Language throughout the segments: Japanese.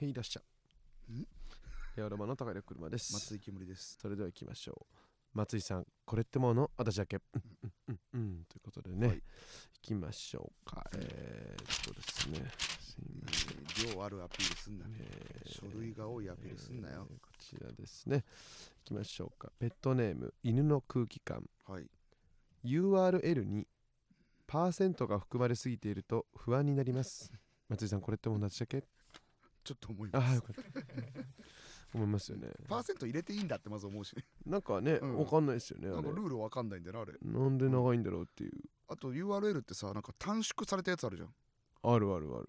へいらっしゃレオロマの高井の車です。松井煙です。それでは行きましょう。松井さんこれってもの私だけということでね、はい、行きましょうか。ですね、すいません、量あるアピールすんなね、書類が多いアピールすんなよ。こちらですね、行きましょうか。ペットネーム犬の空気感、はい、URL に%が含まれすぎていると不安になります。松井さんこれってもの私だけちょっと思います。あ、よかった思いますよね。パーセント入れていいんだってまず思うし、なんかね、わかんないですよね。あのルールわかんないんだよな、あれ。なんで長いんだろうっていう。あと URL ってさ、なんか短縮されたやつあるじゃん。あるあるある。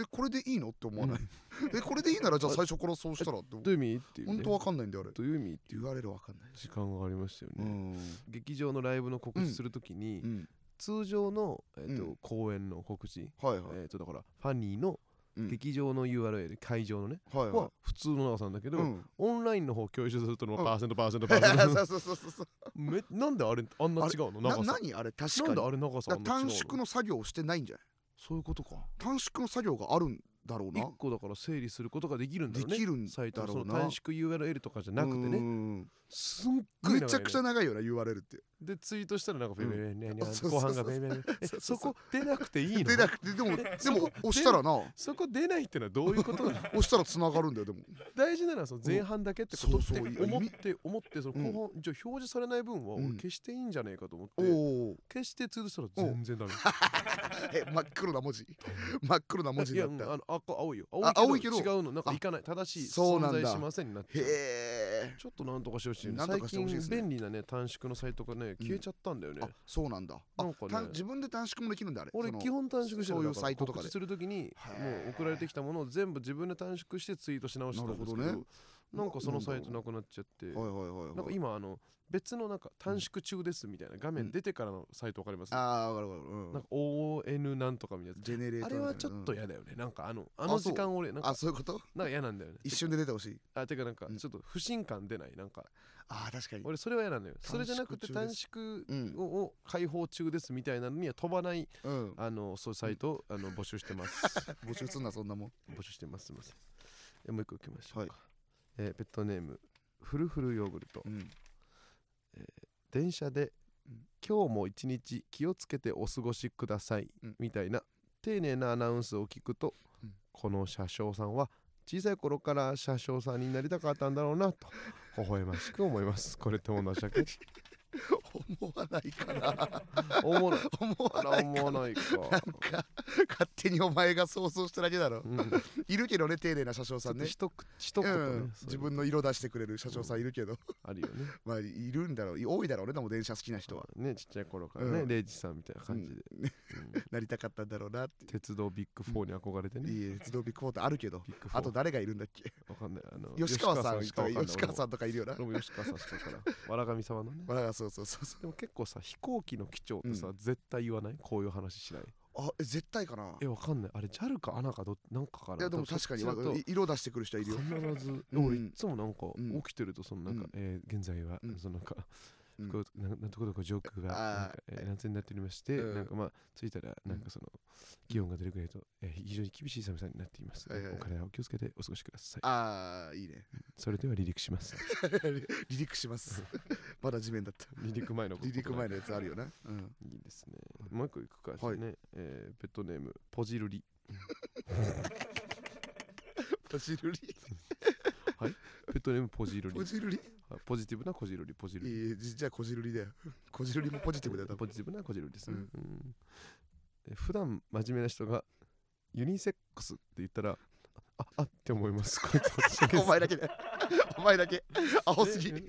え、これでいいのって思わない。え、これでいいならじゃあ最初からそうしたらどういう意味っていう。本当わかんないんだよあれ。どういう意味っていう URL わかんない。時間がありましたよね。劇場のライブの告知するときに、通常の公演の告知、だからファニーの劇場の URL 会場のねは普通の長さなんだけど、オンラインの方共有するとのパーセントそうなんであれあんな違うの長さ。何あれ確かになんであれ長さ短縮の作業をしてないんじゃない。そういうことか。短縮の作業があるんだろうな。1個だから整理することができるんだろうね。できるんだろうな。その短縮 URL とかじゃなくてね、すっごいめちゃくちゃ長いよな URL って。でツイートしたらなんか後半がそこ出なくていいの。出なくてでも押したらな、そこ出ないってのはどういうことなの。押したら繋がるんだよ。でも大事なのはその前半だけってことって思ってその後半じゃあ表示されない分は俺消していいんじゃねえかと思って消してツイートしたら全然ダメ。え、真っ黒な文字になった。青いよ。青いけど違うの。なんかいかない。正しい存在しませんになっちゃう。ちょっとなんとかしてほしい。最近便利なね短縮のサイトがね消えちゃったんだよね。あ、そうなんだ。自分で短縮もできるんだあれ。俺基本短縮してる。そういうサイトとかで告知するときにもう送られてきたものを全部自分で短縮してツイートし直したんですけど、なんかそのサイトなくなっちゃって、なんか今別のなんか短縮中ですみたいな画面出てからのサイトわかります。ああ、わかるわかる。なんか ON なんとかみたいなジェネレーター。あれはちょっと嫌だよね。なんかあの時間俺なんか、あ、そういうことなんか嫌なんだよね。一瞬で出てほしい。あ、てかなんかちょっと不信感出ないなんか。ああ、確かに。俺それは嫌なんだよ。それじゃなくて短縮を開放中ですみたいなのには飛ばないそういうサイト募集してます。募集すんなそんなもん。募集してます。すみません。もう一個受けましょうか。ペットネームフルフルヨーグルト、電車で今日も一日気をつけてお過ごしくださいみたいな丁寧なアナウンスを聞くと、この車掌さんは小さい頃から車掌さんになりたかったんだろうなと微笑ましく思います。これって同じだけ思わないかな。思わないか。なんか勝手にお前が想像しただけだろ。いるけどね、丁寧な車掌さんね。一言自分の色出してくれる車掌さんいるけど。あるよね。まあいるんだろう。多いだろうね。でも電車好きな人はね、ちっちゃい頃からね、レイジさんみたいな感じでなりたかったんだろうなって。鉄道ビッグ4に憧れてね。いえ、鉄道ビッグ4ってあるけど、あと誰がいるんだっけ、わかんない。吉川さんとかいるよな。吉川さんとかわらがみ様のね。そう。でも結構さ、飛行機の機長ってさ、絶対言わない？こういう話しない？あ、絶対かな。え、わかんない。あれ JAL か ANA かなんかかな。いやでも確かに色出してくる人いるよ必ず。俺いつもなんか起きてるとそのなんか現在はそのなんかなんとかどこ上空がなんとになっておりまして、なんかまあ着いたらなんかその気温がどれくらいと非常に厳しい寒さになっています。お体を気をつけてお過ごしください。ああ、いいね。それでは離陸します。まだ地面だった。離陸前のやつあるよな。いいですね。もう一個いくかですね。ペットネームポジルリ。はい、ペットネームポジルリ。ポジティブなコジルリ。じゃあコジルリだよ。コジルリもポジティブだよ。ポジティブなコジルリですね。普段真面目な人がユニセックスって言ったら、あって思います。お前だけ青すぎる。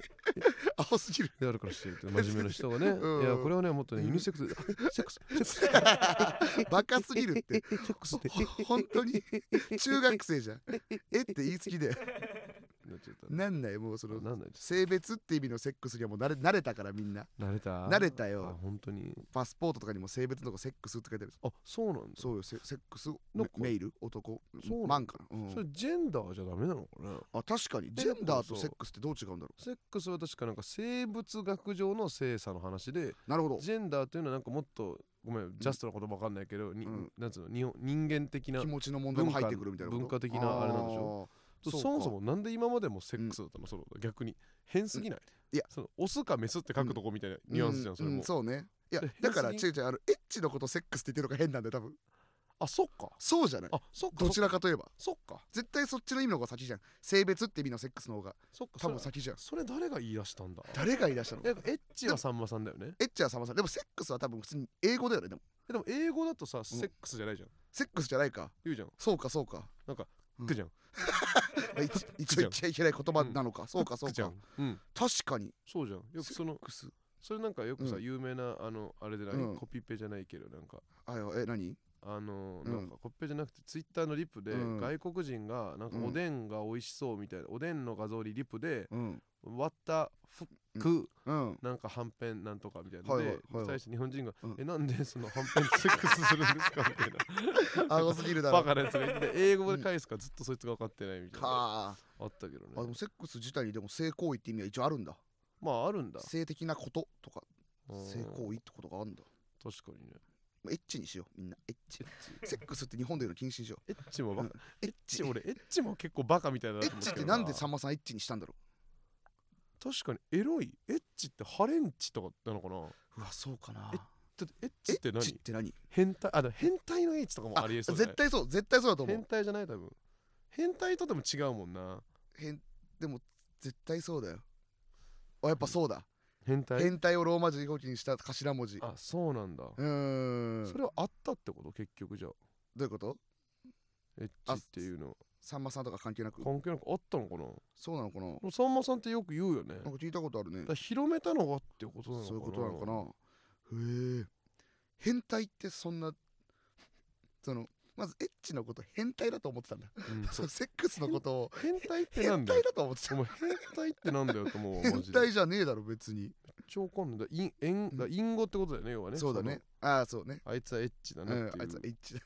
だからしてるって真面目な人がね。いや、これはね、もっとね、ユニセックスバカすぎるって。本当に中学生じゃん。えって言い過ぎだよ。なんない。もうその性別って意味のセックスにはもう慣れたから。みんな慣れたよ。本当にパスポートとかにも性別とかセックスって書いてある。あ、そうなんだ。そうよ。セックスメール男マンかな。それジェンダーじゃダメなのかな。あ、確かにジェンダーとセックスってどう違うんだろう。セックスは確かなんか生物学上の性差の話で、なるほど。ジェンダーというのはなんかもっとごめんジャストな言葉わかんないけど、うん、なんつうの人間的な気持ちの問題も入ってくるみたいな文化的なあれなんでしょ。 そもそもなんで今までもセックスだったの、うん、その逆に変すぎない、うん、いやそのオスかメスって書くとこみたいなニュアンスじゃん、うん、それも、うんうん、そうね。いやだから違うエッチのことセックスって言ってるのが変なんだよ多分。あ、そっか、そうじゃない。あ、そっか、どちらかといえばそっか、絶対そっちの意味の方が先じゃん。性別って意味のセックスの方がそっか多分先じゃん。それ誰が言い出したんだ。誰が言い出したの。エッチはさんまさんだよね。エッチはさんまさんでもセックスは多分普通に英語だよね。でも英語だとさ、セックスじゃないじゃん。セックスじゃないか言うじゃん。そうかそうか、なんかくじゃん一応言っちゃいけない言葉なのか。そうかそうか、確かにそうじゃん。よくそのそれなんかよくさ有名なあれでない、コピペじゃないけどなんかあれ何なんかコッペじゃなくてツイッターのリプで外国人がなんかおでんが美味しそうみたいなおでんの画像にリプで割ったフックなんかはんぺんなんとかみたいなで対して日本人がなんでそのはんぺんセックスするんですかみたいな顎すぎるだろバカなやつが言って英語で返すからずっとそいつが分かってないみたいなあったけどね。あでもセックス自体にでも性行為って意味は一応あるんだ。まああるんだ。性的なこととか性行為ってことがあるんだ。確かにね。エッチにしようみんな。エッチセックスって日本での禁止にしよう。エッチもバカ、エッチ俺エッチも結構バカみたいだなと思ってる。エッチってなんでさんまさんエッチにしたんだろう。確かにエロいエッチってハレンチとかなのかな。うわそうかな。エッチって何。エッチって何。変態。あ変態のエッチとかもありえそうじゃない。絶対そう絶対そうだと思う。変態じゃない多分。変態とでも違うもんな。でも絶対そうだよ。あやっぱそうだ。変態をローマ字表記にした頭文字。あそうなんだ。それはあったってこと。結局じゃあどういうこと。エッチっていうのさんまさんとか関係なくあったのかな。そうなのかな。さんまさんってよく言うよね。なんか聞いたことあるね。だから広めたのがってことなのかな。そういうことなのかな。へえ。変態ってそんなそのまずエッチのこと変態だと思ってたんだ、うん、そうセックスのことを変態ってなんだよ。変態だと思ってた。お前変態ってなんだよと思う。変態じゃねえだろ別に。めっちゃわかんない。隠語ってことだよね要はね。そうだね。ああそうね。あいつはエッチだねっていう、あいつはエッチだ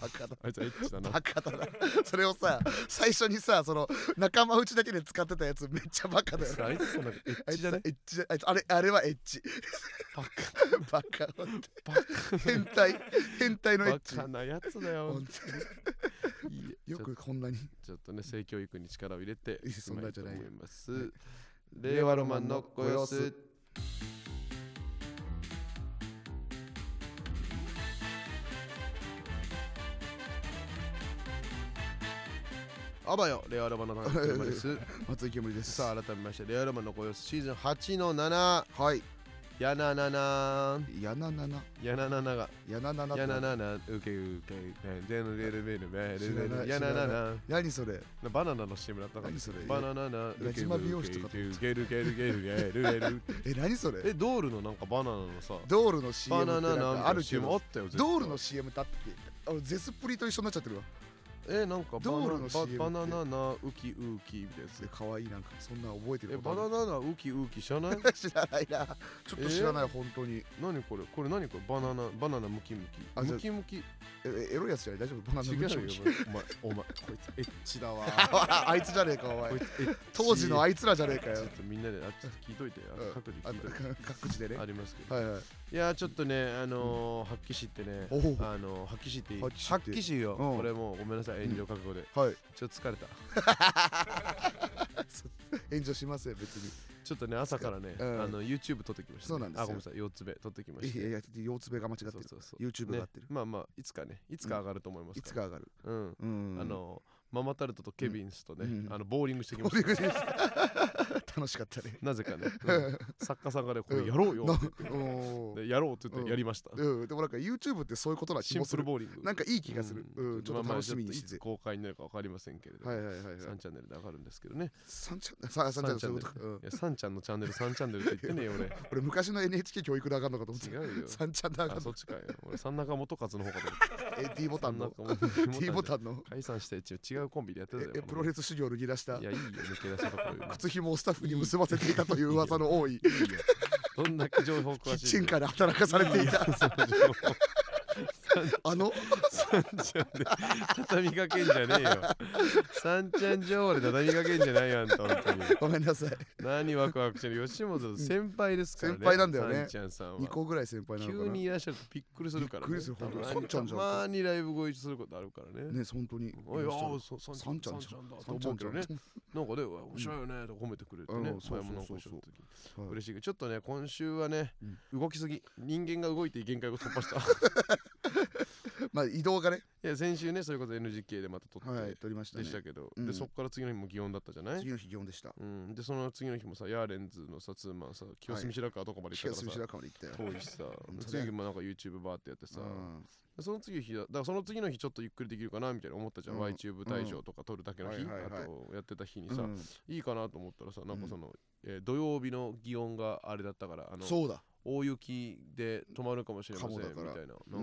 バカだ。あいつはエッチだなバカだな。それをさ最初にさその仲間内だけで使ってたやつめっちゃバカだよな。あいつはなんかエッチだね。エッチあれはエッチバカバカ変態のエッチバカなやつだよよくこんなにちょっとね性教育に力を入れてそんなじゃないと思います、はい、令和ロマンのご様子。あばよ、令和ロマンの高橋山です松井けむりです。さあ改めまして令和ロマンのご様子シーズン8の7、はい、やなななやなななやななながやなななやなななウケウケ全部出るべるべるやななな。何それ。バナナの CM だったから。何それ。バナナなウケウケウケルゲルゲルゲルゲル。何それ。ドールのなんかバナナのさドールの CM あるけどドールの CM だってゼスプリと一緒になっちゃってるわ。なんかバナナなウキウキみたいなやつかわいい。なんかそんな覚えてることある。バナナなウキウキ知らない知らないなちょっと知らない本当に。何これこれ何これバナナムキムキムキムキエロいやつじゃない大丈夫。バナナムキムキお前こいつエッチだわあいつじゃねえかお前当時のあいつらじゃねえかよ。ちょっとみんなでちょっと聞いといて各自聞いといて各自でねありますけど。いやちょっとね発揮しってね発揮しって発揮しよこれもうごめんなさい炎上覚悟で、はい、ちょっと疲れた炎上しますよ別に。ちょっとね朝からね、YouTube 撮ってきました。そうなんですよ。あごめんなさい、4つ目撮ってきました。いや4つ目が間違ってる。そう YouTube が合ってる。まあまあいつかねいつか上がると思います。いつか上がる。ママタルトとケビンスとね、ボーリングしてきました。楽しかったね。なぜかね、作家さんがね、これやろうよってやろうって言ってやりました。でもなんか YouTube ってそういうことな気もする。シンプルボーリング。なんかいい気がする。ちょっと楽しみにして。いつ公開になるか分かりませんけれども、3チャンネルで上がるんですけどね。3チャンネル ?3 チャンネル。3ちゃんのチャンネル、3チャンネルって言ってねえよ俺。俺昔の NHK 教育で上がるのかと思って。違うよ。3チャンネル上がる。そっちかよ。俺、三中元勝の方かと思って。D ボタンの。D ボタンの。解散して違う。コンビでやってたよ。プロレス修行を抜き出した。いやいいよ抜け出したところ。靴紐をスタッフに結ばせていたという噂の多い。どんだけ情報詳しい。キッチンカーで働かされていた。畳みかけんじゃねえよ。サンちゃん情報で畳みかけんじゃないよ、あんた。本当にごめんなさい。何ワクワクしてる。吉本先輩ですからね。先輩なんだよね、サンちゃんさんは。2個ぐらい先輩なのかな。急にいらっしゃるとびっくりするからね。びっくりする、本当に。サンちゃんじゃん。たまにライブご一緒することあるからね。ね、本当に。おい、ああ、サンちゃんだと思うけどね。なんかね、面白いよねと褒めてくれてね。そうそうそう。嬉しいけど、ちょっとね、今週はね、動きすぎ。人間が動いて限界を突破した。まあ移動がね、いや先週ね、それこそ NGK でまた撮って、はい、撮りましたね、でしたけど、うん、でそこから次の日も祇園だったじゃない。次の日祇園でした、うん、でその次の日もさ、ヤーレンズのさ、ツーマンさ、清澄白河とかまで行ったからさ、はい、遠いしさ次もなんか YouTube バーってやってさ、その次の日だから、その次の日ちょっとゆっくりできるかなみたいな思ったじゃん、うん、YTube 大賞とか撮るだけの日、あとやってた日にさ、いいかなと思ったらさ、なんかその、土曜日の祇園があれだったから、あのそうだ、大雪で止まるかもしれませんみたいな、な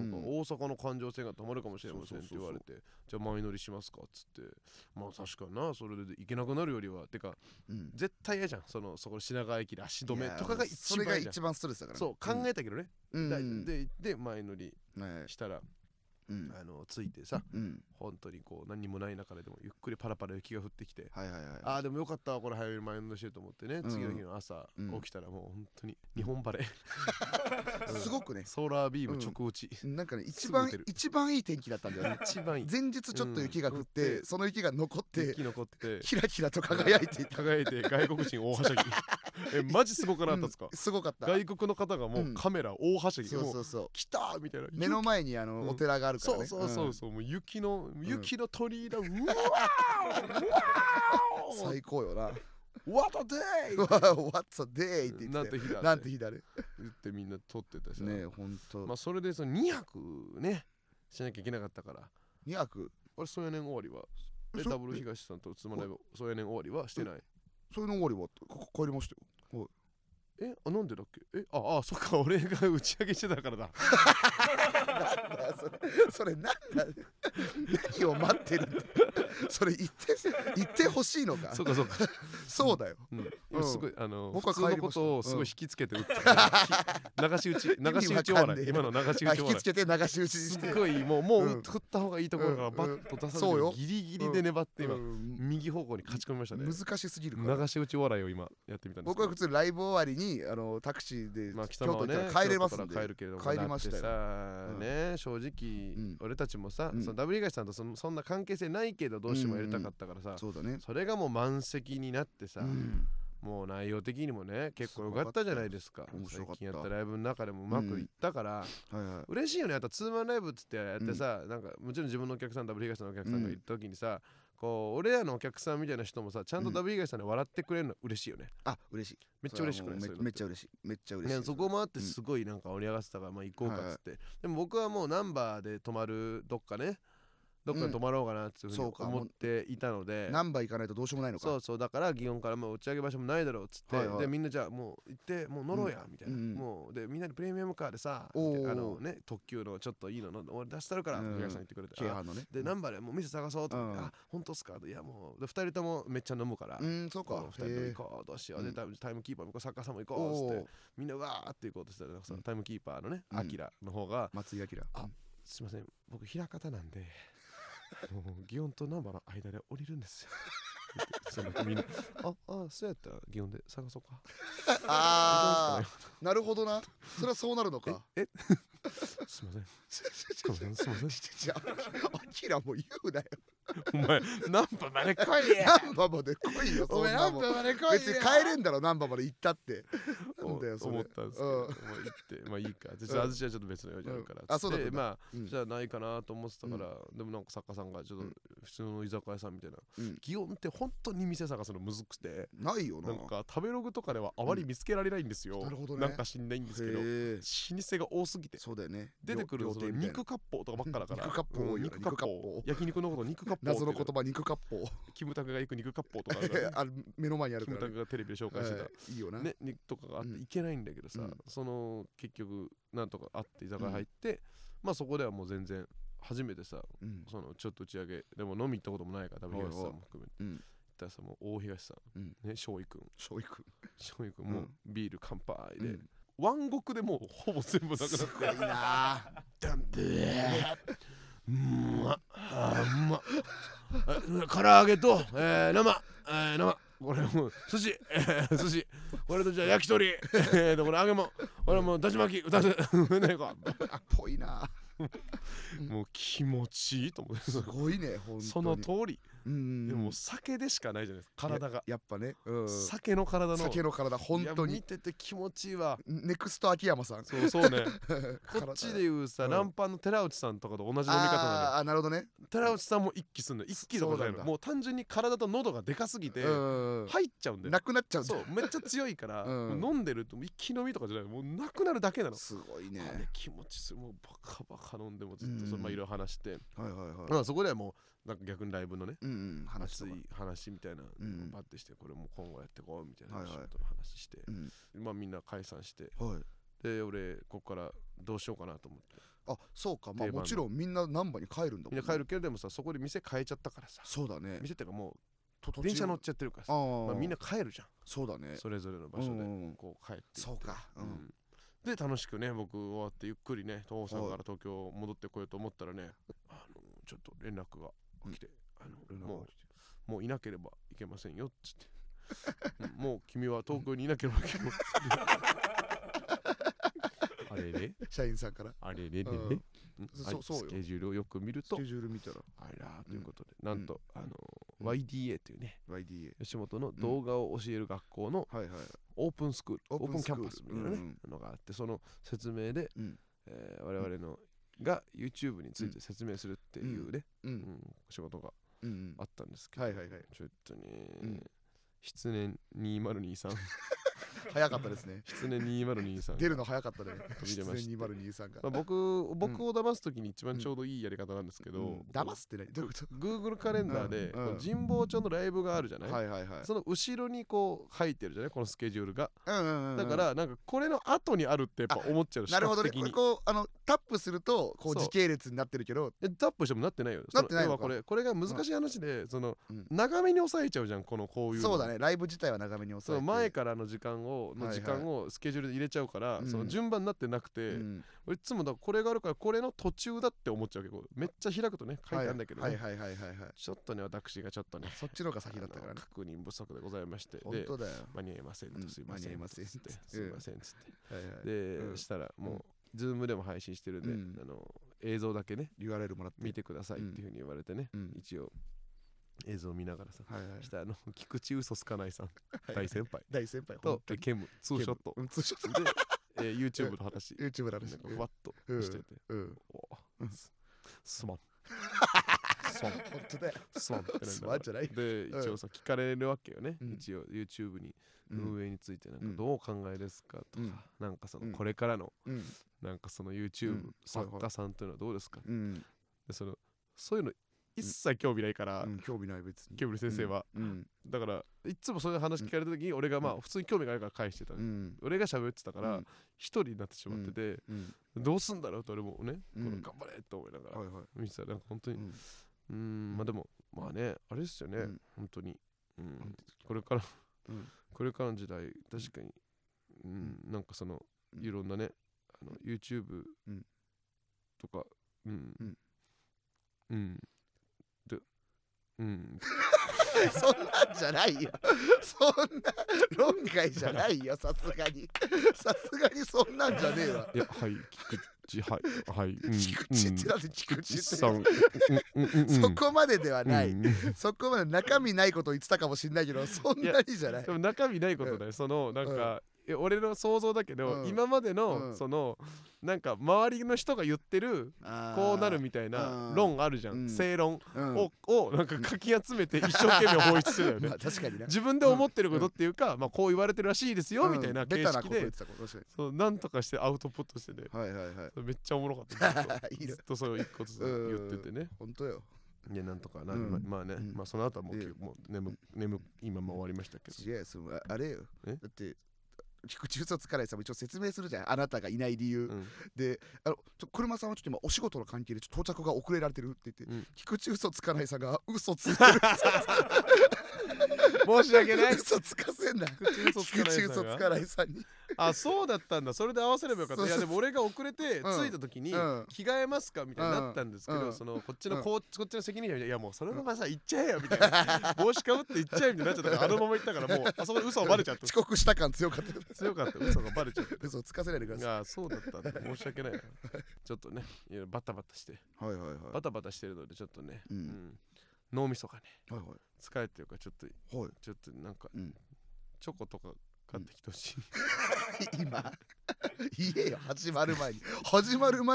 んか大阪の環状線が止まるかもしれませんって言われて、じゃあ前乗りしますかっつって、まあ確かにな、それで行けなくなるよりはてか、絶対嫌じゃん、そのそこ品川駅で足止めとかが一番嫌じゃん。それが一番ストレスだから。そう考えたけどね。で前乗りしたら、着いてさ、本当にこう何もない中でもゆっくりパラパラ雪が降ってきて、ああでもよかったわ、これ早めに前乗りしてると思ってね、次の日の朝起きたらもう本当に日本晴れ、すごくね、ソーラービーム直落ち、なんかね、一番いい天気だったんだよね。一番いい。前日ちょっと雪が降って、その雪が残って、キラキラと輝いて外国人大はしゃぎ。え、マジすごくなかったですか？すごかった。外国の方がもうカメラ大はしゃぎ、もう来たみたいな、目の前にあのお寺があるからね。そうもう雪の鳥居だ。うわー最高よな。What a day! What's a day! って言って、なんて日だね言ってみんな撮ってたしね。ほんと、まあそれでその2泊ねしなきゃいけなかったから、2泊、あれそうやねん終わりはダブル東さんとつまらないそうやねん終わりはしてない。そういうの終わりは帰りましたよ。はい。え、あ、なんでだっけ。え、あ、そっか、俺が打ち上げしてたからだ。なんだそれなんだ。何を待ってるんだ。それ言ってほしいのか。そうか。そうだよ。うん。すごい普通のことをすごい引きつけて打った。流し打ち笑い。今の流し打ち笑い。引きつけて流し打ち。すごいもう振った方がいいところからバッと出されてギリギリで粘って今右方向に勝ち込みましたね。難しすぎる。流し打ち笑いを今やってみたんです。僕は普通ライブ終わりに。タクシーで京都行ったら帰れますんで、帰りましたよ。正直俺たちもさ、ダブル東さんとそんな関係性ないけどどうしてもやりたかったからさ、それがもう満席になってさ、もう内容的にもね結構良かったじゃないですか。最近やったライブの中でもうまくいったから嬉しいよね。あとツーマンライブっつってやってさ、なんかもちろん自分のお客さん、ダブル東のお客さんがいる時にさ、こう俺らのお客さんみたいな人もさ、ちゃんとダブル東さんで笑ってくれるの嬉しいよね。あ、嬉しい。めっちゃ嬉しくない？めっちゃ嬉しい。めっちゃ嬉しい。そこもあってすごいなんか盛り上がってたから、まあ行こうかっつって。でも僕はもうナンバーで泊まる、どっかに泊まろうかなっていうふうに思っていたので、ナンバー行かないとどうしようもないのか。そうだから祇園からもう打ち上げ場所もないだろうっつって、でみんなじゃあもう行ってもう乗ろうやみたいな、もうでみんなでプレミアムカーでさ、ね特急のちょっといいの俺出したるからお客さん言ってくれて、でナンバーでもう店探そうと思って、あ、本当っすか、いやもう2人ともめっちゃ飲むから、そうか、2人とも行こう、どうしよう、でタイムキーパーも行こう、作家さんも行こうっつってみんなわーって行こうとしたら、タイムキーパーのねアキラの方が、松井アキラ、あ、すいません、僕枚方なんで祇園とナンバーの間で降りるんですよ。みんな、あ、そうやったら祇園で探そうか。ああ、なるほどな。それはそうなるのか。すいません。すいません。アキラも言うなよ。お前、ナンバまで来いよ。ナンバまで来いよ。お前、ナンバまで来いよ。別に帰れんだろ、ナンバまで行ったって。なんだよ、そう思ったんですけど。行って、まあいいか。実は私はちょっと別の用事あるから。あ、そうだね。まあ、じゃあないかなと思ってたから、でもなんか作家さんがちょっと普通の居酒屋さんみたいな。祇園って本当に店探すのむずくて。ないよな。なんか食べログとかではあまり見つけられないんですよ。なるほどね。なんか知んないんですけど、老舗が多すぎて。そうだよね。出てくるので肉割烹とかばっかだから。肉割烹。焼肉のこと肉割烹。謎の言葉肉割烹。キムタクが行く肉割烹とかある。目の前にあるから。キムタクがテレビで紹介してた。いいよな。ね、とかがあって行けないんだけどさ、その結局なんとかあって居酒屋入って、まあそこではもう全然。初めてさ、そのちょっと打ち上げでも飲み行ったこともないから、ダブル東さんも含めて行ったらさ、もう大東さんね、翔井くんもうビール乾杯で湾曲でもうほぼ全部なくなってすごいなダンブーうまっ唐揚げと、生これもう寿司、寿司これとじゃあ焼き鳥これ揚げもこれもうだし巻き歌ってないかぽいなもう気持ちいいと思うすごいね本当にその通りうんでも酒でしかないじゃないですか体が やっぱね、うん、酒の体本当に見てて気持ちいいわネクスト秋山さんそうねこっちでいうさ、うん、ランパンの寺内さんとかと同じ飲み方なのあなるほどね寺内さんも一気すんの一気とかじゃないのもう単純に体と喉がでかすぎて入っちゃうんだよなくなっちゃうんだよそうめっちゃ強いから、うん、飲んでると一気飲みとかじゃないもうなくなるだけなのすごいねあれ気持ちするもうバカバカ飲んでもずっとそれまあいろいろ話して、はいはいはいまあ、そこではもうなんか逆にライブのね、うんうん、話みたいな、うん、パッてしてこれも今後やってこうみたいな、はいはい、仕事の話して、うん、まあみんな解散して、はい、で俺ここからどうしようかなと思ってあそうかまあもちろんみんな難波に帰るんだもん、ね、みんな帰るけどでもさそこで店変えちゃったからさそうだね店ってかもう電車乗っちゃってるからさまあ、みんな帰るじゃんそうだねそれぞれの場所でこう帰ってそうかうん、うんで楽しくね僕終わってゆっくりね東宝さんから東京戻ってこようと思ったらねちょっと連絡が来て、うん、もういなければいけませんよっつって、うん、もう君は東京にいなければいけませんあれれ社員さんからあれれれれ、うんはい、そうよスケジュールをよく見るとスケジュール見たらあらということで、うん、なんと、うんYDA というね、YDA、吉本の動画を教える学校のオープンスクール、オープンキャンパスみたいな、ねうん、のがあってその説明で、うん我々のが YouTube について説明するっていうね、うんうんうん、仕事があったんですけど、うんはいはいはい、ちょっとね、うん、失念2023 早かったですね失念2023出るの早かったね失念2023が、まあ、僕を騙すときに一番ちょうどいいやり方なんですけど、うんうん、騙すってないどういうこと Google カレンダーで、うんうん、神保町のライブがあるじゃない、うんはいはいはい、その後ろにこう入ってるじゃないこのスケジュールが、うんうんうんうん、だからなんかこれの後にあるってやっぱ思っちゃうしなるほどねこうタップするとこう時系列になってるけどタップしてもなってないよなってないのかこれが難しい話で、うん、その長めに抑えちゃうじゃんこういうそうだねライブ自体は長めに抑えてその前からの時間をスケジュールで入れちゃうから、はいはい、その順番になってなくて、うん、いつもだこれがあるからこれの途中だって思っちゃうけどめっちゃ開くとね書いてあるんだけどねちょっとね私がちょっとねそっちの方が先だったからね確認不足でございまして本当だよ間に合いませんとすいませんってすいませんっつって、はいはい、で、うん、したらもう Zoom でも配信してるんで、うん、映像だけね URL もらって見てくださいっていう風に言われてね、うん、一応映像を見ながらさ、はいはい、した菊池嘘つかないさん、はいはい、大先輩とケムツーショットでYouTube の話なんかワッとしてて、うん、すまん本当だよじゃないで一応さ聞かれるわけよね、うん、一応 YouTube に運営についてなんかどう考えですかとか、うん、なんかそのこれからの、うん、なんかその YouTube、うん、作家さんというのはどうですか、うん、でそういうの一切興味ないから、うん、興味ない別にケムリ先生は、うんうん、だからいつもそういう話聞かれた時に俺がまあ普通に興味があるから返してた、うん、俺が喋ってたから一、うん、人になってしまってて、うんうん、どうすんだろうと俺もね、うん、この頑張れと思いながら、はいはい、見てたらなんか本当にまあでもまあねあれですよね、うん、本当に、うん、これからの時代確かに、うん、なんかそのいろんなねYouTube とかうんうん、うんうん、そんなんじゃないよそんな論外じゃないよさすがにそんなんじゃねえわいやはい菊池はい菊池ってなんで菊池ってそこまでではない、うん、そこまで中身ないこと言ってたかもしんないけどそんなにじゃないでも中身ないことだよ、うん、そのなんか、うん、俺の想像だけど、うん、今までの、うん、そのなんか周りの人が言ってるこうなるみたいな論あるじゃん、うん、正論をなんかかき集めて一生懸命放出するよね確かに自分で思ってることっていうか、うんまあ、こう言われてるらしいですよ、うん、みたいな形式でそうなんとかしてアウトプットしてね、はいはいはい、めっちゃおもろかったずっとそういうこと言っててね本当よいやなんとかな、うん、まあね、うん、まあその後はもう今も終わりましたけどいやそのあれよだって菊池嘘つかないさんも一応説明するじゃんあなたがいない理由、うん、で車さんはちょっと今お仕事の関係でちょっと到着が遅れられてるって言って、うん、菊池嘘つかないさんが嘘ついてる申し訳ない。嘘つかせんな。嘘つかないさんに。あ、そうだったんだ。それで合わせればよかった。いやでも俺が遅れて着いた時に着替えますかみたいになったんですけど、そのこっちの責任者みたいな、いやもうそのままさ行っちゃえよみたいな、帽子かぶって行っちゃえみたいになっちゃったから、あのまま行ったからもうあそこで嘘をバレちゃった。遅刻した感強かった。嘘がバレちゃった。嘘つかせないでください。あ、そうだったんだ。申し訳ない。ちょっとね、いやバタバタして、はいはいはい、バタバタしてるのでちょっとね、脳みそがね、はいはい、疲れてるからちょっとなんか、チョコとか買ってきてほしい。今言えよ、始まる前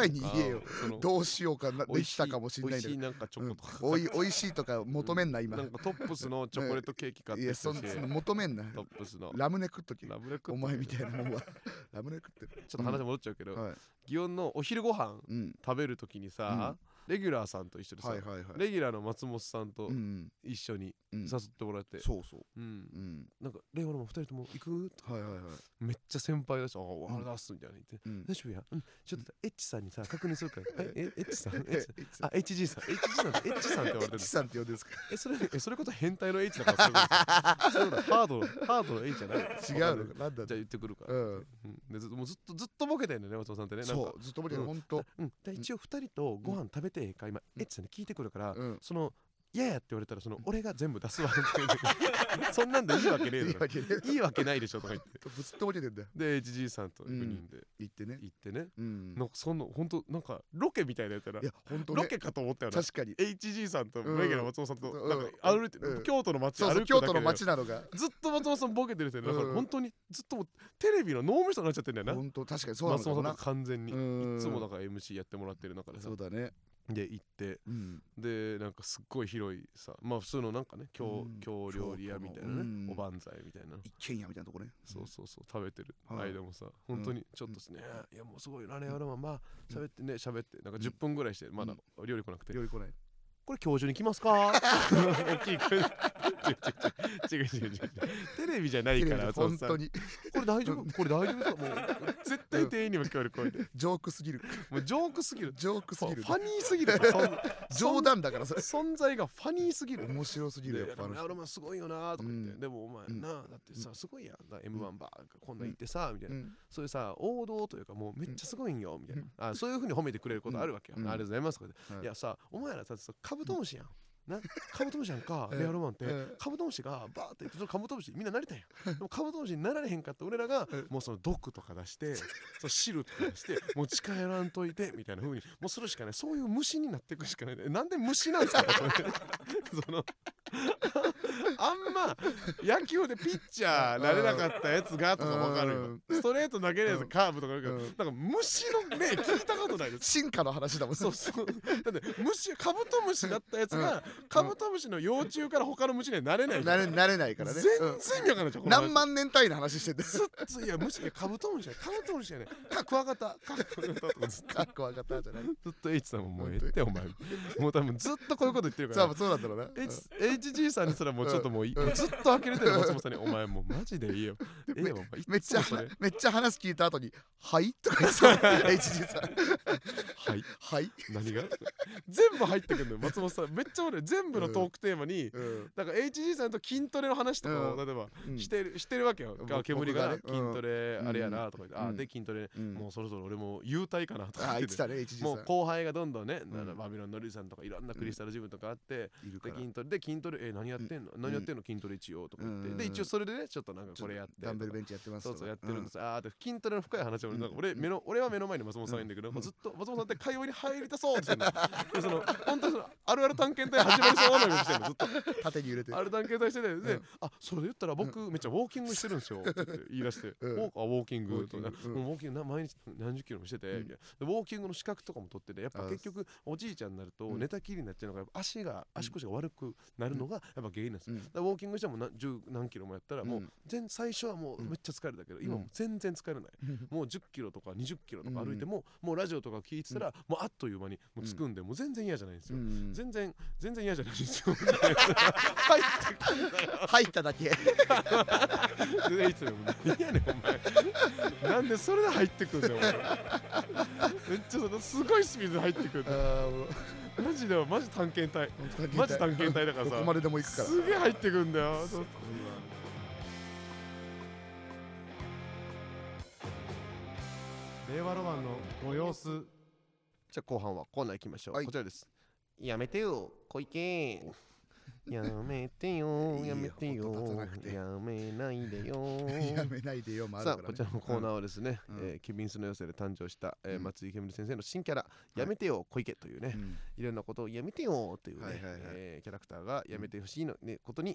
に言えよ。どうしようかな、できたかもしれないんだけど、美味しいなんかチョコとか、美味しいとか求めんな今。なんかトップスのチョコレートケーキ買ってきて、その求めんな。トップスのラムネ食っとき。お前みたいなもんはラムネ食ってる。ちょっと話戻っちゃうけど、祇園のお昼ご飯食べるときにさ、レギュラーさんと一緒でさ、レギュラーの松本さんと一緒に誘ってもらって、そうそう、なんかレオナも2人とも行くとか、めっちゃ先輩だし、あああれ出すみたいな言って、大丈夫や、ちょっとエッチさんにさ確認するから、えエッチさん、あ HG さん、 HG さんって言われてる。 HG さんって呼んでるんですか。それこそ変態の H だから。ハードの H じゃない。違うのか、なんだ。じゃあ言ってくるから、もうずっとボケてんだよね松本さんってね。そうずっとボケてる、ほんと。一応2人とご飯食べてか今エッチさんに聞いてくるから、そのいややって言われたら、その俺が全部出すわってそんなんでいいわけねえだろ、いいわけないでしょとか言ってぶっとぼけてんだよ。で HG さんと4人で行ってね、なんかそのほんとなんかロケみたいなやつやな。ロケかと思ったよな。確かに HG さんとレギュラー松本さんとなんか歩いて京都の街歩くだけで、京都の街なのがずっと松本さんボケてるって、だからほんとにずっとテレビの脳みそになっちゃってんだよな。ほんと確かにそうなんだよな。松本さん完全にいつもなんか MC やってもらってる中でさ、そうだね。で行って、でなんかすっごい広いさ、まあ普通のなんかね京料理屋みたいなね、おばんざいみたいな一軒家みたいなとこね、そう食べてる間もさ、本当にちょっとですね、いやもうすごいな、ねあれはまあ喋ってなんか10分ぐらいしてまだ料理来なくて、料理来ない、これ今日中に来ますか？違うテレビじゃないから本当に。これ大丈夫もう絶対店員にも聞こえる声で。ジョークすぎる。ファニーすぎる。冗談だからそれ。存在がファニーすぎる。面白すぎるよ。俺もすごいよなとか言って、でもお前なだってさすごいやん、 M1 バーこんな行ってさみたいな、それさ王道というかもうめっちゃすごいんよみたいな、そういう風に褒めてくれることあるわけよ。ありがとうございますとかで、いやさお前らさカブトムシやん。カブトムシやんか、レアロマンって。カブトムシがバーって言って、カブトムシみんななりたいやん。でもカブトムシになられへんかった俺らが、もうその毒とか出して、汁とか出して、持ち帰らんといて、みたいな風に、もうするしかない。そういう虫になっていくしかない。なんで虫なんですかそのあんま野球でピッチャーなれなかったやつがとか分かるよ。ストレート投げれずカーブとかあるけど、なんか虫のね聞いたことない。進化の話だもん。そうだって虫、カブトムシだったやつがカブトムシの幼虫から他の虫にはなれない。なれないからね。全然意味わかんないじゃん。何万年単位の話してて。ずっといや虫やカブトムシやね。クワガタじゃない。ずっと H さんももうええってお前。もう多分ずっとこういうこと言ってるから。そうなんだろうな。HG さんにすらもうちょっともうずっと呆れてる松本さんに、お前もうマジでいいよ。めっちゃ話聞いた後にはいとか言ってた HG さん。はい何が全部入ってくるのよ松本さん。めっちゃ俺全部のトークテーマになんか HG さんと筋トレの話とかを例えばしてるわけよ。煙が筋トレあれやなとか言って、あで筋トレもうそろそろ俺も優待かなとか言ってたね HG さん。もう後輩がどんどんねバビロンのりさんとかいろんなクリスタルジムとかあって、で筋トレ何やってんの筋トレ一応とか言って、で一応それでねちょっとなんかこれやってダンベルベンチやってますとか、そうやってるんです。ああで筋トレの深い話は俺は目の前に松本さんいるんだけど、ずっと松本さんって会話に入りたそうってしてるの。本当にあるある探検隊始まりそうなようにしてるのずっと。縦に揺れて。ある探検隊してて、であそれ言ったら僕めっちゃウォーキングしてるんですよって言い出して、ウォーキングとか毎日何十キロもしてて、ウォーキングの資格とかも取ってて、やっぱ結局おじいちゃんになると寝たきりになっちゃうのが足腰が悪くなるのがやっぱ原因なんです。ウォーキングしても10何キロもやったらもう最初はもうめっちゃ疲れたけど、今も全然疲れない。もう10キロとか20キロとか歩いても、もうラジオとか聞いてたらもうあっという間にもう着くんで、もう全然嫌じゃないんですよ。全然嫌じゃないんですよ。入っただけ。でいつもいやねお前なんでそれで入ってくるんだよお前。めっちゃすごいスピードで入ってくるんだよ。マジでマジ探検隊、マジ探検隊だからさどこまででも行くからすげえ入ってくんだよ。すごいわ。令和ロマンのご様子。じゃあ後半はコーナー行きましょう、はい、こちらです。やめてよ小池やめてよやめてよやめないでよやめないでよもあるから、ね、さあこちらのコーナーはですね、ケビンスの寄せで誕生した、松井ケムリ先生の新キャラ、やめてよ小池というね、いろんなことをやめてよというね、キャラクターがやめてほしいの、ね、ことに、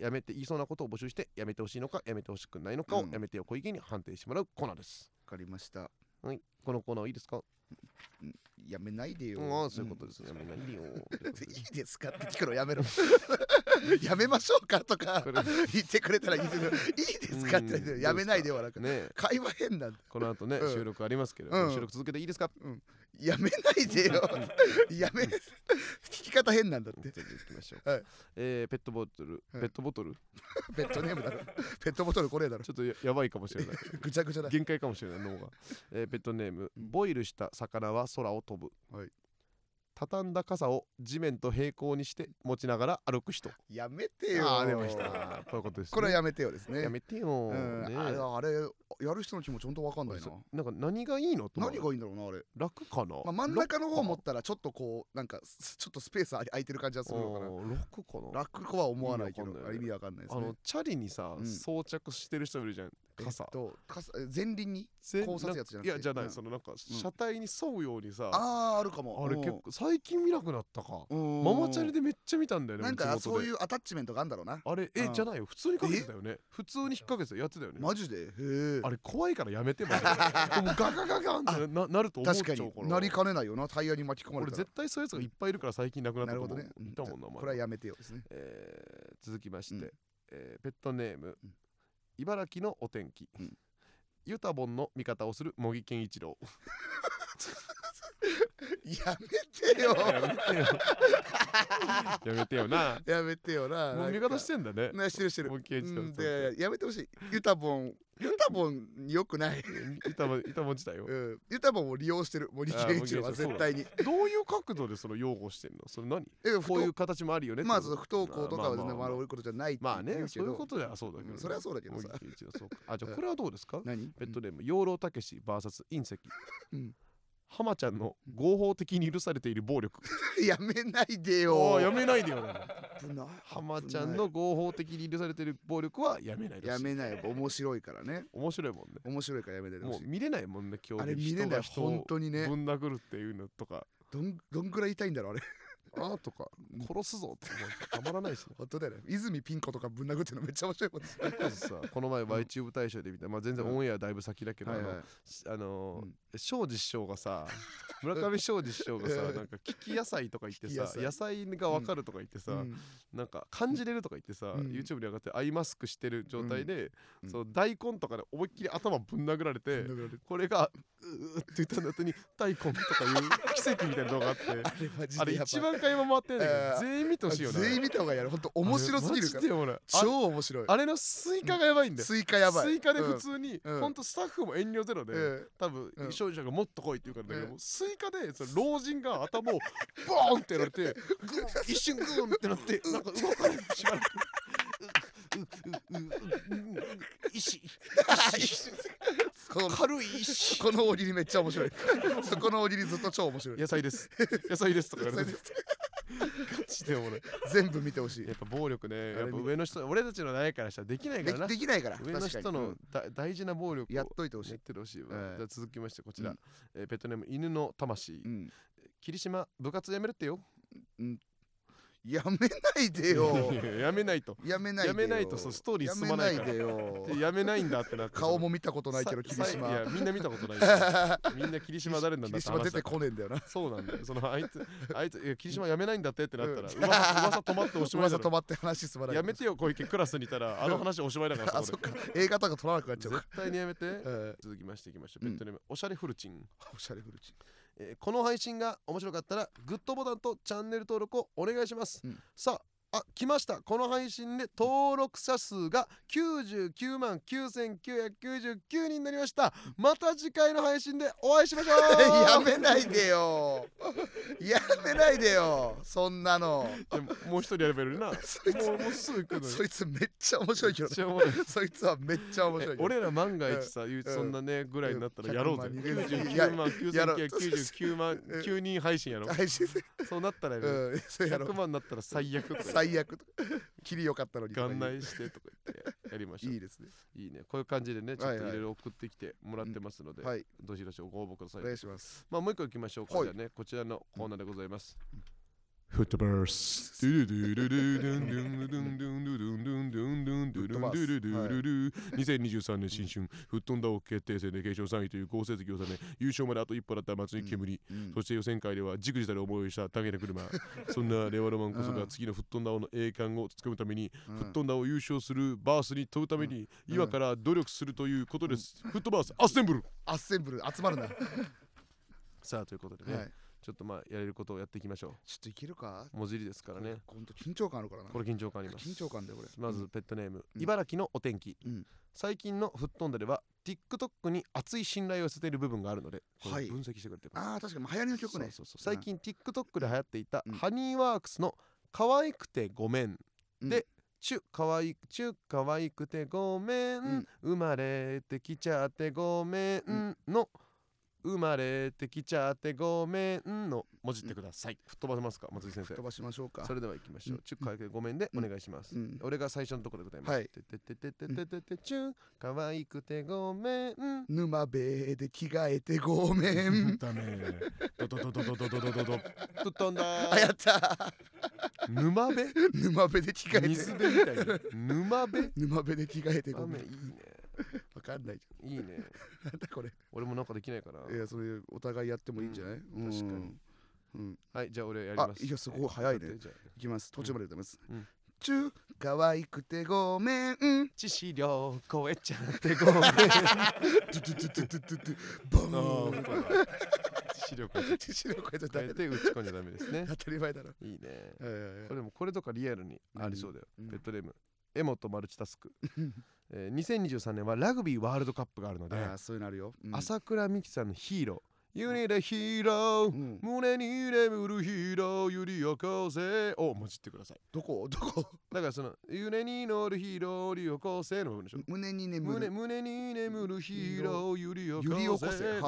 やめて言いそうなことを募集して、やめてほしいのかやめてほしくないのかを、やめてよ小池に判定してもらうコーナーです。わかりました、はい、このコーナーいいですか。やめないでよ。ああ、そういうことですね。やめないでよ。いいですかって聞くのやめろ。やめましょうかとか言ってくれたらいいですいいですかって言ってやめないでよ。なんかね、会話変なんだ。この後ね、収録ありますけど、収録続けていいですか。やめないでよ。やめ。聞き方変なんだって。行きましょう。はい。ペットボトル、ペットボトル。ペットネームだろ。ペットボトルこれだろ。ちょっとやばいかもしれない。ぐちゃぐちゃだ。限界かもしれない脳が。ペットネームボイルした魚は空を飛ぶ、はい、畳んだ傘を地面と平行にして持ちながら歩く人。やめてよ。あ、出ました。こういうことですね。これはやめてよですね。やめてよ、ね、あれやる人の気持ちほんと分かんないな。なんか何がいいのと。何がいいんだろうな。あれ楽かな、まあ、真ん中の方持ったらちょっとこうなんかちょっとスペース空いてる感じがするのかな。楽かな。楽かは思わないけど意味わかんないですね。チャリにさ、装着してる人いるじゃん。傘前輪に交差すやつじゃなくて。いやじゃない、そのなんか車体に沿うようにさ、あるかも。あれ結構最近見なくなったか。ママチャリでめっちゃ見たんだよね。なんかそういうアタッチメントがあるんだろうな。あれじゃないよ、普通にかけてたよね。普通に引っ掛けてやってたよね。マジで。へえ。あれ怖いからやめてもらう。ガガガガンってなると思っちゃうから。確かになりかねないよな、タイヤに巻き込まれたら。俺絶対そういうやつがいっぱいいるから最近なくなったと思う。なるほどね。いたもんな。これはやめてよですね。続きましてペットネーム茨城のお天気、ユタボンの味方をする茂木健一郎。やめてよ。やめてよな。やめてよな。もう味方してんだね。してる。茂木健一郎でやめてほしい。ユタボン良くない。ユタボン自体よ。ユタボンを利用してる森健一郎は絶対に。どういう角度でその擁護してんの？それ何？こういう形もあるよね。まず不登校とかは全然悪いことじゃないっていうけど。まあね、そういうことではそうだけど。それはそうだけどさ。森健一郎そうか。あ、じゃあこれはどうですか？何？ペットネーム養老たけし VS 隕石。ハマちゃんの合法的に許されている暴力。やめないでよ。やめないでよ。ハマちゃんの合法的に許されている暴力はやめないでほしい。やめない。面白いからね。面白いもんね。面白いからやめてほしい。もう見れないもんね、今日。あれ見れない、本当にね。ぶん殴るっていうのとか。どんくらい痛いんだろう、あれ。あーとか殺すぞってたまらないしね。本当だよね。泉ピン子とかぶん殴ってのめっちゃ面白いことです。この前 YTube 大賞で見た、まあ全然オンエアだいぶ先だけど、庄司師匠がさ、村上庄司師匠がさ、なんか利き野菜とか言ってさ、野菜が分かるとか言ってさ、なんか感じれるとか言ってさ、 YouTube に上がってアイマスクしてる状態でその大根とかで思いっきり頭ぶん殴られて、これがうーって言った後に大根とかいう奇跡みたいな動画あって、あれ一番回も回ってんだけど全員見てほしいよね。全員見た方がやる。ほんと面白すぎるから超面白い。あれのスイカがやばいんだよ。スイカやばい。スイカで普通にほんとスタッフも遠慮ゼロで、多分少女がもっと来いって言うからだけど、スイカで老人が頭をボーンってやられて、一瞬グーンってなって、なんか動かないしばらく石軽い石。この大喜利めっちゃ面白い。そこの大喜利ずっと超面白い。野菜ですとか言われてガチで俺全部見てほしい。やっぱ暴力ね、やっぱ上の人、俺たちの代からしたらできないからな。できないから上の人の大事な暴力をやっといてほしい。続きましてこちらペットネーム犬の魂。霧島部活やめるってよ。やめないでよ。やめないとストーリー進まないから。やめないんだってなって、顔も見たことないけど霧島。いやみんな見たことない。みんな霧島誰なんだって話だ。霧島出てこねえんだよな。そうなんだよ。そのあいつ霧島やめないんだってってなったら、噂止まっておしまいだろ。噂止まって話進まない。やめてよ小池クラスにいたらあの話おしまいだから。あ、そっか、映画とか撮らなくなっちゃう。絶対にやめて。続きましていきましょう。ペットネームおしゃれフルチン。おしゃれフルチン。この配信が面白かったらグッドボタンとチャンネル登録をお願いします。さああ、来ました。この配信で登録者数が99万9999人になりました。また次回の配信でお会いしましょう。やめないでよ。やめないでよ、そんなの。でも、もう一人やればいるな。もうすぐ来るの。そいつめっちゃ面白いけど、そいつはめっちゃ面白い。俺ら万が一さ、そんなねぐらいになったらやろうぜ。99万9999万9人配信やろ。そうなったら100万になったら最悪。最悪とか切りよかったのに眼内してとか言ってやりました。いいですね。いいね。こういう感じでね、ちょっといろいろ送ってきてもらってますので、どしどしご応募ください。お願いします。まあもう一個いきましょうか。じゃあね、こちらのコーナーでございます。フットバース。2023年新春、吹っ飛んだ王決定戦で決勝3位という好成績を収め、優勝まであと一歩だった松井けむり、そして予選会ではじくじたる思いをした竹田車。そんな令和ロマンこそが次の吹っ飛んだ王の栄冠をつかむために、吹っ飛んだ王を優勝するバースに飛ぶために、今から努力するということです。フットバース、アッセンブル。アッセンブル、集まるな。さあ、ということでね。ちょっとまあやれることをやっていきましょう。ちょっといけるか？もじりですからね。ほんと緊張感あるからな。これ緊張感あります。緊張感でこれ。まずペットネーム、茨城のお天気。最近の吹っ飛んだでは TikTok に熱い信頼を寄せている部分があるので、分析してくれてます。ああ確かに流行りの曲ね。最近 TikTok で流行っていたハニーワークスの可愛くてごめんで、可愛くてごめん、生まれてきちゃってごめんの。生まれてきちゃってごめんの文字ってください。吹っ飛ばせますか、松井先生。吹っ飛ばしましょうか。それでは行きましょう。ちゅっかわいくてごめんでお願いします。俺が最初のところでございます。はい。ちゅっかわいくてごめん。沼べで着替えてごめん。だね。吹っ飛んだ。あ、やった。沼べ？沼べで着替えて。水辺みたいな。沼べ？沼べで着替えてごめん。いいね。わかんないじゃん。いいね。なんだこれ。俺もなんかできないから。いや、それお互いやってもいいんじゃない？確かに。はい、じゃあ俺やります。いや、すごい早いね。いきます。途中まで歌います。ちゅう、かわいくてごめん。致死量超えちゃってごめん。ボン。致死量超えちゃダメ。打ち込んじゃダメですね。当たり前だろ。いいね。でもこれとかリアルにありそうだよ。ペットネーム。エモとマルチタスク。2023年はラグビーワールドカップがあるので、朝倉美希さんのヒーロー、You need a hero、 胸に眠るヒーローゆりよこせをもじってください。どこだからその胸に乗るヒーローゆりよこせの部分でしょ。胸に眠るヒーローゆりよこせ。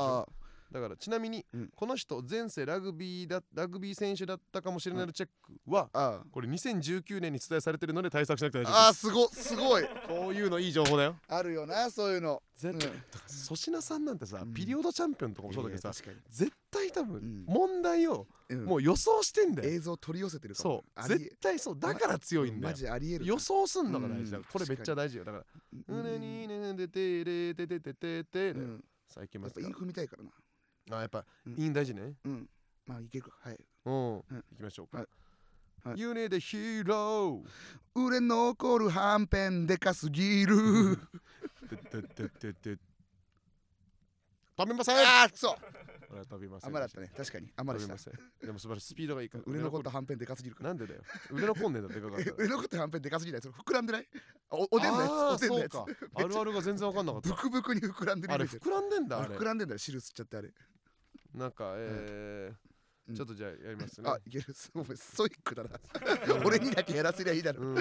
だからちなみにこの人前世ラグビー選手だったかもしれないチェックはこれ2019年に伝えされてるので対策しなくて大丈夫です。ああすごいこういうのいい情報だよ。あるよなそういうの。絶対粗品さんなんてさ、ピリオドチャンピオンとかもそうだけどさ、絶対多分問題をもう予想してんだよ。映像取り寄せてるから。そう絶対そう。だから強いんだよ。マジありえる。予想すんのが大事だ。これめっちゃ大事よ。だから胸にねでてれでててててさあいきますか。やっぱインクみたいからな。あ、やっぱいいん大事ね。うん。まあいけるか。はい。行きましょうか。You need a hero。売れ残るはんぺんでかすぎる。飛びません。ああ、くそ。飛びません。あんまだったね。確かに。あんまだった。でも素晴らしい。スピードがいいから。売れ残ったはんぺんでかすぎるから。なんでだよ。売れ残んねえだってかかった。売れ残ったはんぺんでかすぎない。それ膨らんでない。おでんのやつ。おでんのやつ。あるあるが全然わかんなかった。ブクブクに膨らんでる。あれ膨らんでんだ。膨らんでんだ。汁吸っちゃってあれ。なんかちょっとじゃあやりますね。あ、いける。すごいストイックだな。俺にだけやらせりゃいいだろ。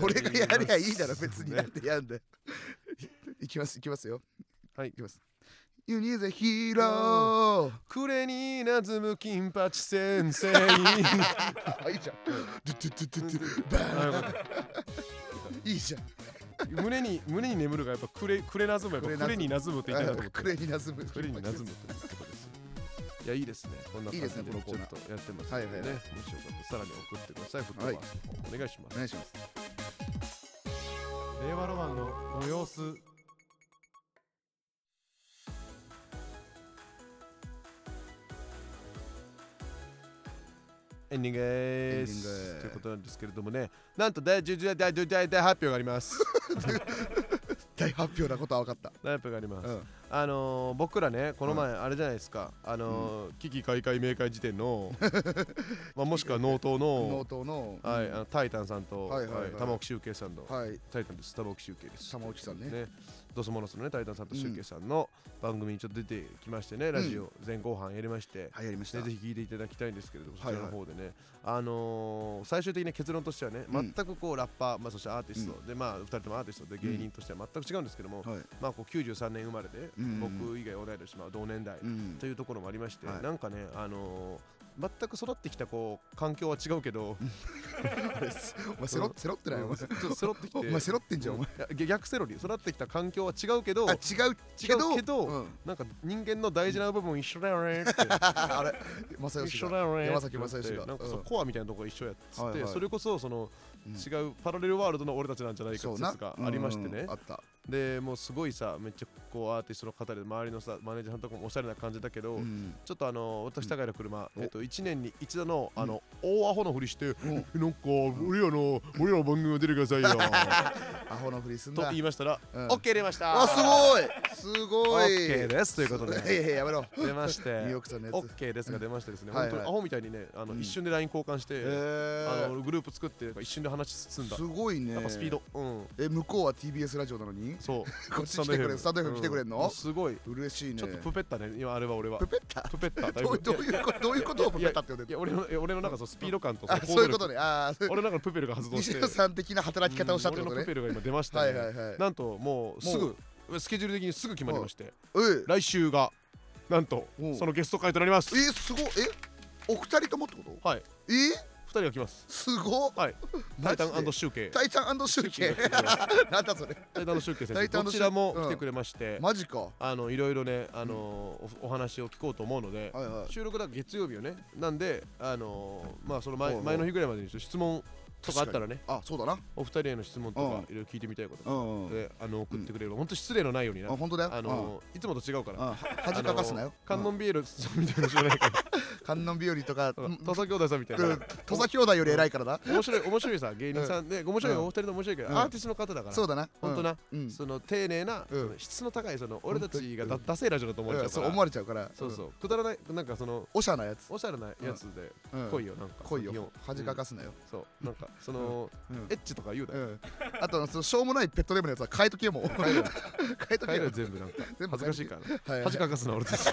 俺がやりゃいいだろ別に。なんてやんだ。いきますよ。はい、いきます。You need a hero。暮れになずむ金八先生。あ、いいじゃん。バーン。いいじゃん。胸に眠るがやっぱ暮れなずむ。暮れになずむって言いたいなと思って。暮れになずむ。暮れになずむってことです。いや、いいですね。こんな感じでこのコーナーやってますのでね。もしよかったらさらに送ってください。フットバースお願いします。お願いします。令和ロマンのご様子。エンディングです。ということなんですけれどもね、なんと大発表があります。大発表なことは分かった。大発表があります。僕らねこの前あれじゃないですか、危機開会明快辞典のまあもしくは納刀の、はい、タイタンさんと、はいはいはい、玉置周慶さんの、はい、タイタンです玉置周慶です。玉置さんねドスモノスのねタイタンさんと周慶さんの番組にちょっと出てきましてね、ラジオ前後半やりまして、はい、やりました、ね、ぜひ聞いていただきたいんですけれども、そちらの方でね、はいはい、最終的な結論としてはね、全くこうラッパー、まあ、そしてアーティスト、でまあ2人ともアーティストで芸人としては全く違うんですけども、はい、まあこう93年生まれで、僕以外同い年、まあ、同年代というところもありまして、はい、なんかね、全く育ってきたこう環境は違うけどお前セロってないよお前ちょっとセロってきてお前セロってんじゃんお前逆セロリ育ってきた環境は違うけど違うけど、なんか人間の大事な部分一緒だよねってあれ正義だよね山崎正義がなんかコアみたいなところ一緒やっつって、はいはい、それこそその、違うパラレルワールドの俺たちなんじゃないかって説がありましてね、あったでもうすごいさめっちゃこうアーティストの方で周りのさマネージャーさんとかもおしゃれな感じだけど、ちょっと私高井の車、1年に一度の大アホのふりして、なんか俺らの番組を出てくださいよアホのふりすんだと言いましたら OK 出ました。あすごい OK ですということでやめろ出まして OK ですが出ましてですね、本当にアホみたいにね一瞬で LINE 交換してグループ作って一瞬で話進んだ。すごいねやっぱスピード。向こうは TBS ラジオなのにそうこっち来てくれるスタンド FM 来てくれるの、すごい嬉しいね。ちょっとプペッタね今あれは俺はプペッタどういうことをプペッタって呼んでる。俺の中そのスピード感とそういうことね。俺の中のプペルが発動して西野さん的な働き方をしたってことね。俺のプペルが今出ましたねなんともうすぐスケジュール的にすぐ決まりまして、来週がなんとそのゲスト会となります。すごいお二人ともってこと。はい2人が来ます。すごっ、はい、タイタン&シュウケイなんだそれタイタン&シュウケイ先生、どちらも来てくれまして、マジかいろいろね、お話を聞こうと思うので、はいはい、収録だ月曜日よねなんで、まあその 前の日ぐらいまでに質問とかあったらね、そうだなお二人への質問とかいろいろ聞いてみたいことで送ってくれれば、本当失礼のないようにな。本当だよいつもと違うから恥かかすなよ。観音ビエルみたいなの知らないから観音日和とか土佐兄弟さんみたいな、土佐兄弟より偉いからな。面白いさ芸人さんで、面白いお二人の面白いけど、アーティストの方だからそうだな本当な、その丁寧な、質の高いその俺たちがダセいラジオだと思われちゃうから、そう思われちゃうから、そうそうくだらないなんかそのおしゃれなやつで来いよなんか来いよ恥かかすなよ。そうなんかそのエッチとか言うだよ。あとそのしょうもないペットレベルのやつは変えとけよもう変えとけよ全部なんか恥ずかしいから恥かかすな俺たち。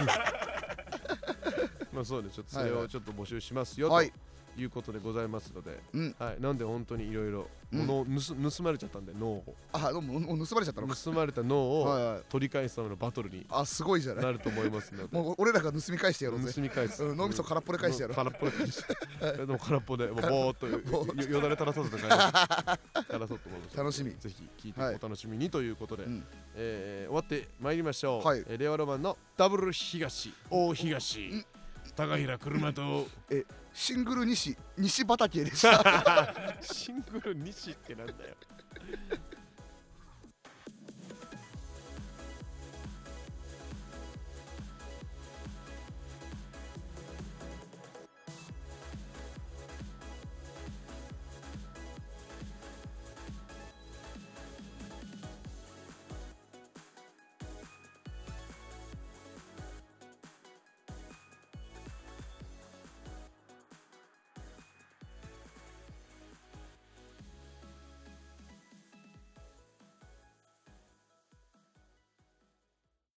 まあそうね、ちょっとそれをちょっと募集しますよということでございますので、はい、なんで本当にいろいろ物を盗まれちゃったんで脳を、盗まれちゃったのか、盗まれた脳を取り返すためのバトルにすごいじゃないなると思いますので、もう俺らが盗み返してやろうぜ。盗み返す脳みそ空っぽで返してやろう。空っぽで返してでも空っぽでもうボーっとよだれ垂らそうと垂らそうと思います。楽しみ、ぜひ聞いてお楽しみにということで、終わってまいりましょう。令和ロマンのダブル東大東高平車とシングル西畑でしたシングル西ってなんだよ